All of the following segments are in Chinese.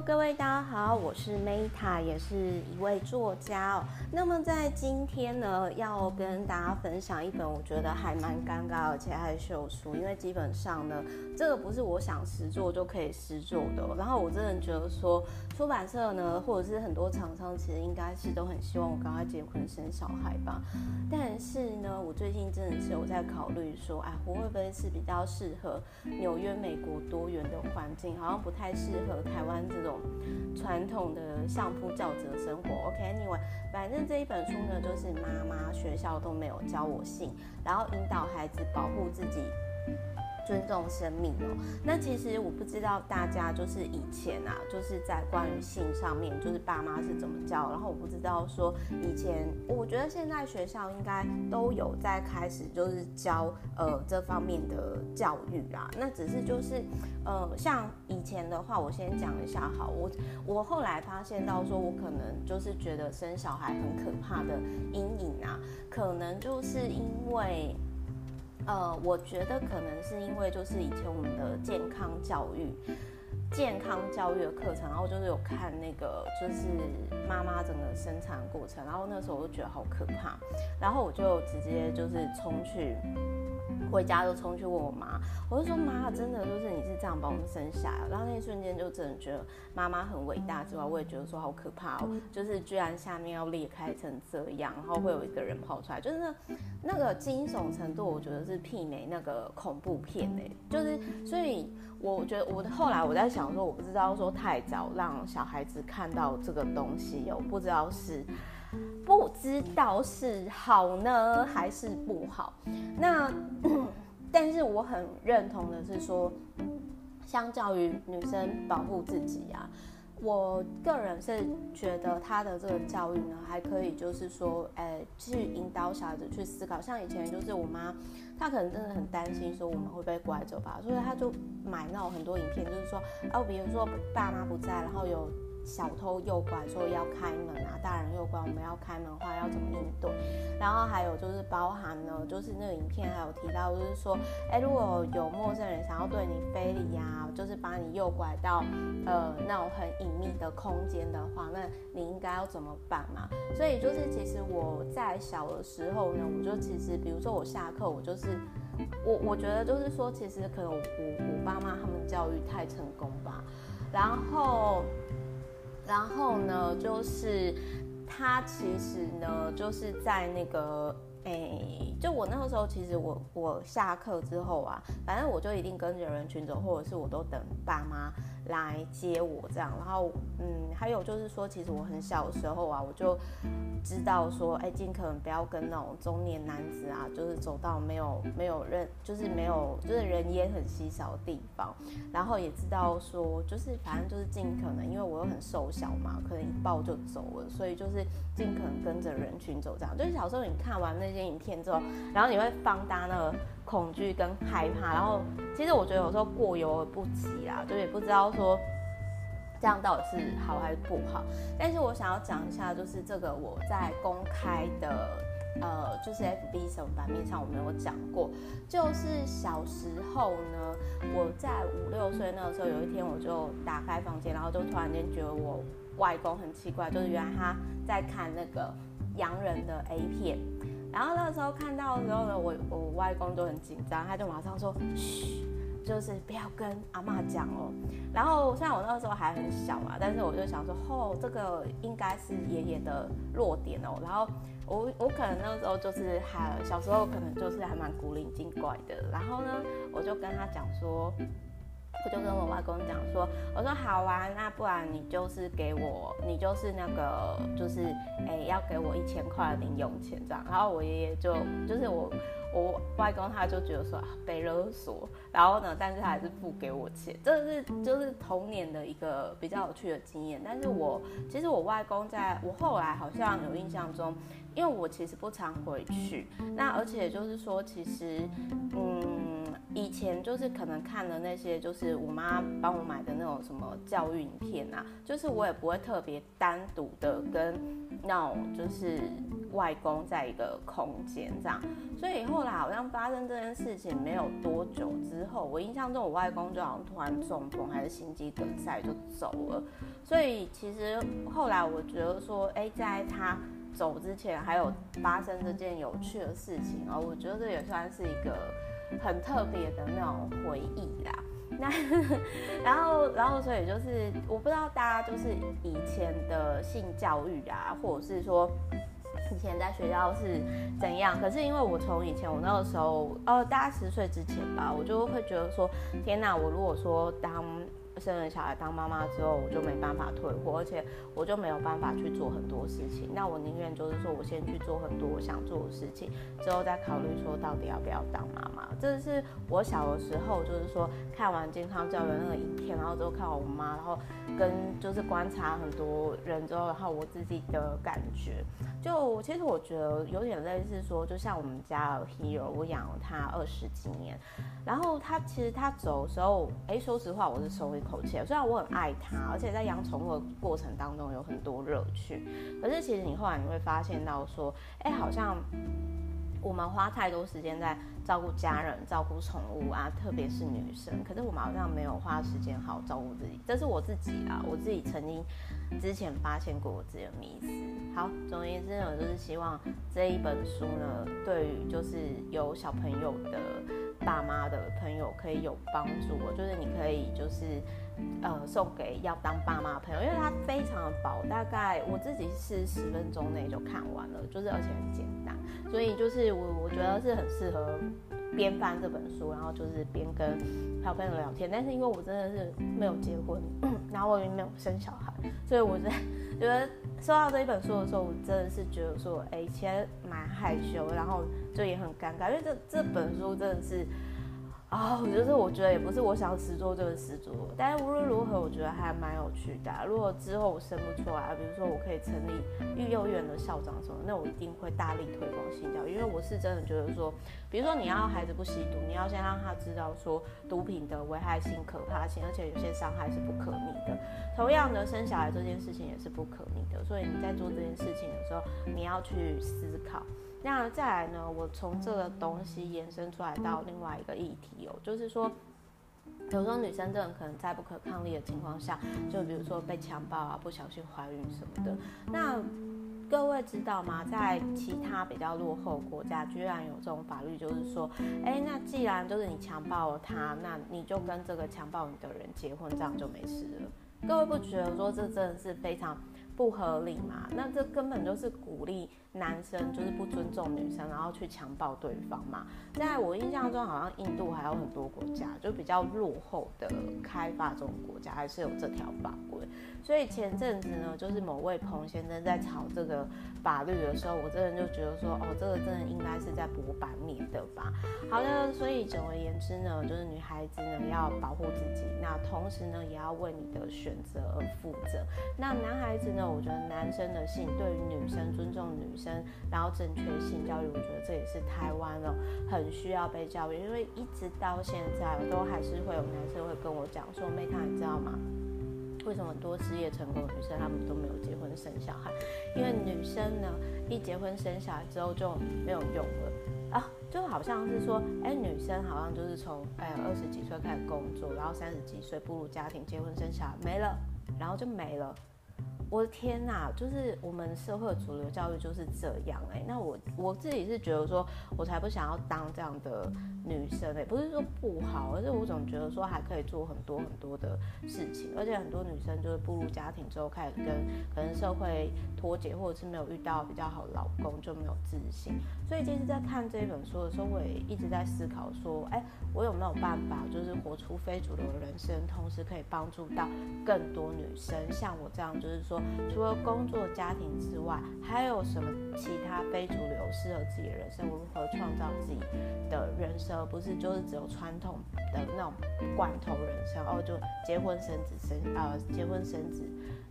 Hello， 各位大家好，我是 Meta， 也是一位作家哦。那么在今天呢，要跟大家分享一本我觉得还蛮尴尬而且害羞的书，因为基本上呢，这个不是我想实作就可以实作的哦。然后我真的觉得说，出版社呢，或者是很多厂商，其实应该是都很希望我赶快结婚生小孩吧。但是呢，我最近真的是有在考虑说，我会不会是比较适合纽约美国多元的环境，好像不太适合台湾这种传统的相夫教子的生活。 OK，anyway， 反正这一本书呢，就是妈妈学校都没有教我性，然后引导孩子保护自己，尊重生命哦。那其实我不知道大家就是以前啊，就是在关于性上面，就是爸妈是怎么教，然后我不知道说以前，我觉得现在学校应该都有在开始就是教这方面的教育啦。那只是就是像以前的话，我先讲一下好，我后来发现到说，我可能就是觉得生小孩很可怕的阴影啊，可能就是因为。我觉得可能是因为就是以前我们的健康教育的课程，然后就是有看那个就是妈妈整个生产过程，然后那时候我就觉得好可怕，然后我就直接就是回家就冲去问我妈，我就说妈，真的就是你是这样把我们生下来，然后那一瞬间就真的觉得妈妈很伟大之外，我也觉得说好可怕哦，就是居然下面要裂开成这样，然后会有一个人跑出来，就是那个惊悚程度，我觉得是媲美那个恐怖片就是所以我觉得后来我在想说，我不知道说太早让小孩子看到这个东西哦，不知道是好呢还是不好。那但是我很认同的是说，相较于女生保护自己啊，我个人是觉得他的这个教育呢，还可以就是说，去引导小孩子去思考。像以前就是我妈，她可能真的很担心说我们会被拐走吧，所以她就买那种很多影片，就是说，比如说爸妈不在，然后有小偷诱拐说要开门啊，大人诱拐我们要开门的话要怎么应对？然后还有就是包含呢，就是那个影片还有提到，就是说，如果有陌生人想要对你非礼啊，就是把你诱拐到那种很隐秘的空间的话，那你应该要怎么办嘛？所以就是其实我在小的时候呢，我就其实比如说我下课我就是。我觉得就是说，其实可能我爸妈他们教育太成功吧，然后呢，就是他其实呢，就是在那个。就我那个时候，其实我下课之后啊，反正我就一定跟着人群走，或者是我都等爸妈来接我这样。然后还有就是说，其实我很小的时候啊，我就知道说，尽可能不要跟那种中年男子啊，就是走到没有人，就是没有就是人烟很稀少的地方。然后也知道说，就是反正就是尽可能，因为我又很瘦小嘛，可能一抱就走了，所以就是尽可能跟着人群走这样。就是小时候你看完那些影片之后，然后你会放大那个恐惧跟害怕，然后其实我觉得有时候过犹而不及啦，就也不知道说这样到底是好还是不好。但是我想要讲一下，就是这个我在公开的就是 FB 什么版面上我没有讲过，就是小时候呢，我在5、6岁那个时候，有一天我就打开房间，然后就突然间觉得我外公很奇怪，就是原来他在看那个洋人的 A 片。然后那时候看到的时候呢，我外公就很紧张，他就马上说，嘘，就是不要跟阿嬷讲哦。然后虽然我那时候还很小嘛，但是我就想说，这个应该是爷爷的弱点哦。然后我可能那时候就是还小时候，可能就是还蛮古灵精怪的。然后呢，我就跟他讲说。我就跟我外公讲说，我说好啊，那不然你就是给我，你就是那个就是要给我1000块零用钱这样。然后我爷爷就是我外公他就觉得说被勒索，然后呢，但是他还是不给我钱。这是就是童年的一个比较有趣的经验。但是其实我外公在我后来好像有印象中。因为我其实不常回去。那而且就是说，其实以前就是可能看了那些就是我妈帮我买的那种什么教育影片啊，就是我也不会特别单独的跟那种就是外公在一个空间这样。所以后来好像发生这件事情没有多久之后，我印象中我外公就好像突然中风还是心肌梗塞就走了。所以其实后来我觉得说在他走之前还有发生这件有趣的事情哦，我觉得这也算是一个很特别的那种回忆啦。那然后所以就是我不知道大家就是以前的性教育啊，或者是说以前在学校是怎样，可是因为我从以前我那个时候大概10岁之前吧，我就会觉得说天哪，我如果说当生了小孩当妈妈之后，我就没办法退货，而且我就没有办法去做很多事情。那我宁愿就是说我先去做很多我想做的事情，之后再考虑说到底要不要当妈妈。这是我小的时候就是说看完健康教育那个影片，然后之后看我妈，然后跟就是观察很多人之后，然后我自己的感觉。就其实我觉得有点类似说，就像我们家的 Hero， 我养了他20几年，然后他其实他走的时候，说实话我是收一口气。虽然我很爱他，而且在养宠物的过程当中有很多乐趣，可是其实你后来你会发现到说，好像我们花太多时间在照顾家人、照顾宠物啊，特别是女生，可是我们好像没有花时间好好照顾自己。这是我自己啦，我自己曾经之前发现过我自己的迷思。好，总而言之呢，就是希望这一本书呢，对于就是有小朋友的爸妈的朋友可以有帮助。我就是你可以就是送给要当爸妈的朋友，因为它非常的薄，大概我自己是10分钟内就看完了，就是而且很简单，所以就是我觉得是很适合边翻这本书，然后就是边跟小朋友聊天。但是因为我真的是没有结婚，然后我也没有生小孩，所以我觉得收到这一本书的时候，我真的是觉得说，其实蛮害羞，然后就也很尴尬，因为这本书真的是，就是我觉得也不是我想实作就是实作，但是无论如何，我觉得还蛮有趣的。如果之后我生不出来，比如说我可以成立育幼院的校长什么，那我一定会大力推广性教育，因为我是真的觉得说，比如说你要孩子不吸毒，你要先让他知道说毒品的危害性、可怕性，而且有些伤害是不可逆的。同样的，生小孩这件事情也是不可逆的，所以你在做这件事情的时候，你要去思考。那再来呢，我从这个东西延伸出来到另外一个议题就是说，有时候女生真的可能在不可抗力的情况下，就比如说被强暴啊，不小心怀孕什么的。那各位知道吗？在其他比较落后国家，居然有这种法律，就是说，那既然就是你强暴了他，那你就跟这个强暴你的人结婚，这样就没事了。各位不觉得说这真的是非常不合理嘛？那这根本就是鼓励男生就是不尊重女生，然后去强暴对方嘛。在我印象中，好像印度还有很多国家，就比较落后的开发中国家，还是有这条法规。所以前阵子呢，就是某位彭先生在炒这个法律的时候，我真的就觉得说，这个真的应该是在博版面的吧。好的，所以总而言之呢，就是女孩子呢要保护自己，那同时呢也要为你的选择而负责。那男孩子呢？我觉得男生的性对于女生尊重女生，然后正确性教育，我觉得这也是台湾很需要被教育，因为一直到现在我都还是会有男生会跟我讲说，Meta，你知道吗？为什么很多事业成功的女生她们都没有结婚生小孩？因为女生呢一结婚生小孩之后就没有用了。就好像是说，女生好像就是从20几岁开始工作，然后30几岁步入家庭，结婚生小孩没了，然后就没了。我的天哪，就是我们社会主流教育就是这样那我自己是觉得说，我才不想要当这样的女生不是说不好，而是我总觉得说还可以做很多很多的事情，而且很多女生就是步入家庭之后开始跟可能社会脱节，或者是没有遇到比较好的老公就没有自信。所以其实在看这本书的时候，我也一直在思考说，我有没有办法就是活出非主流的人生，同时可以帮助到更多女生，像我这样就是说说，除了工作、家庭之外，还有什么其他非主流适合自己的人生？如何创造自己的人生，而不是就是只有传统的那种罐头人生哦，就结婚生子结婚生子，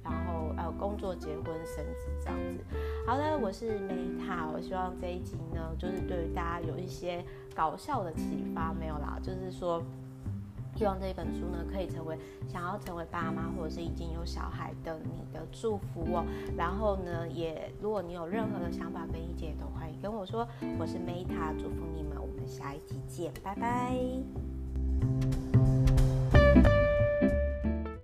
然后工作结婚生子这样子。好的，我是 Meta， 我希望这一集呢，就是对于大家有一些搞笑的启发，没有啦，就是说。希望这本书呢，可以成为想要成为爸妈或者是已经有小孩的你的祝福哦。然后呢，也如果你有任何的想法跟意见，都欢迎跟我说。我是 Meta， 祝福你们，我们下一集见，拜拜。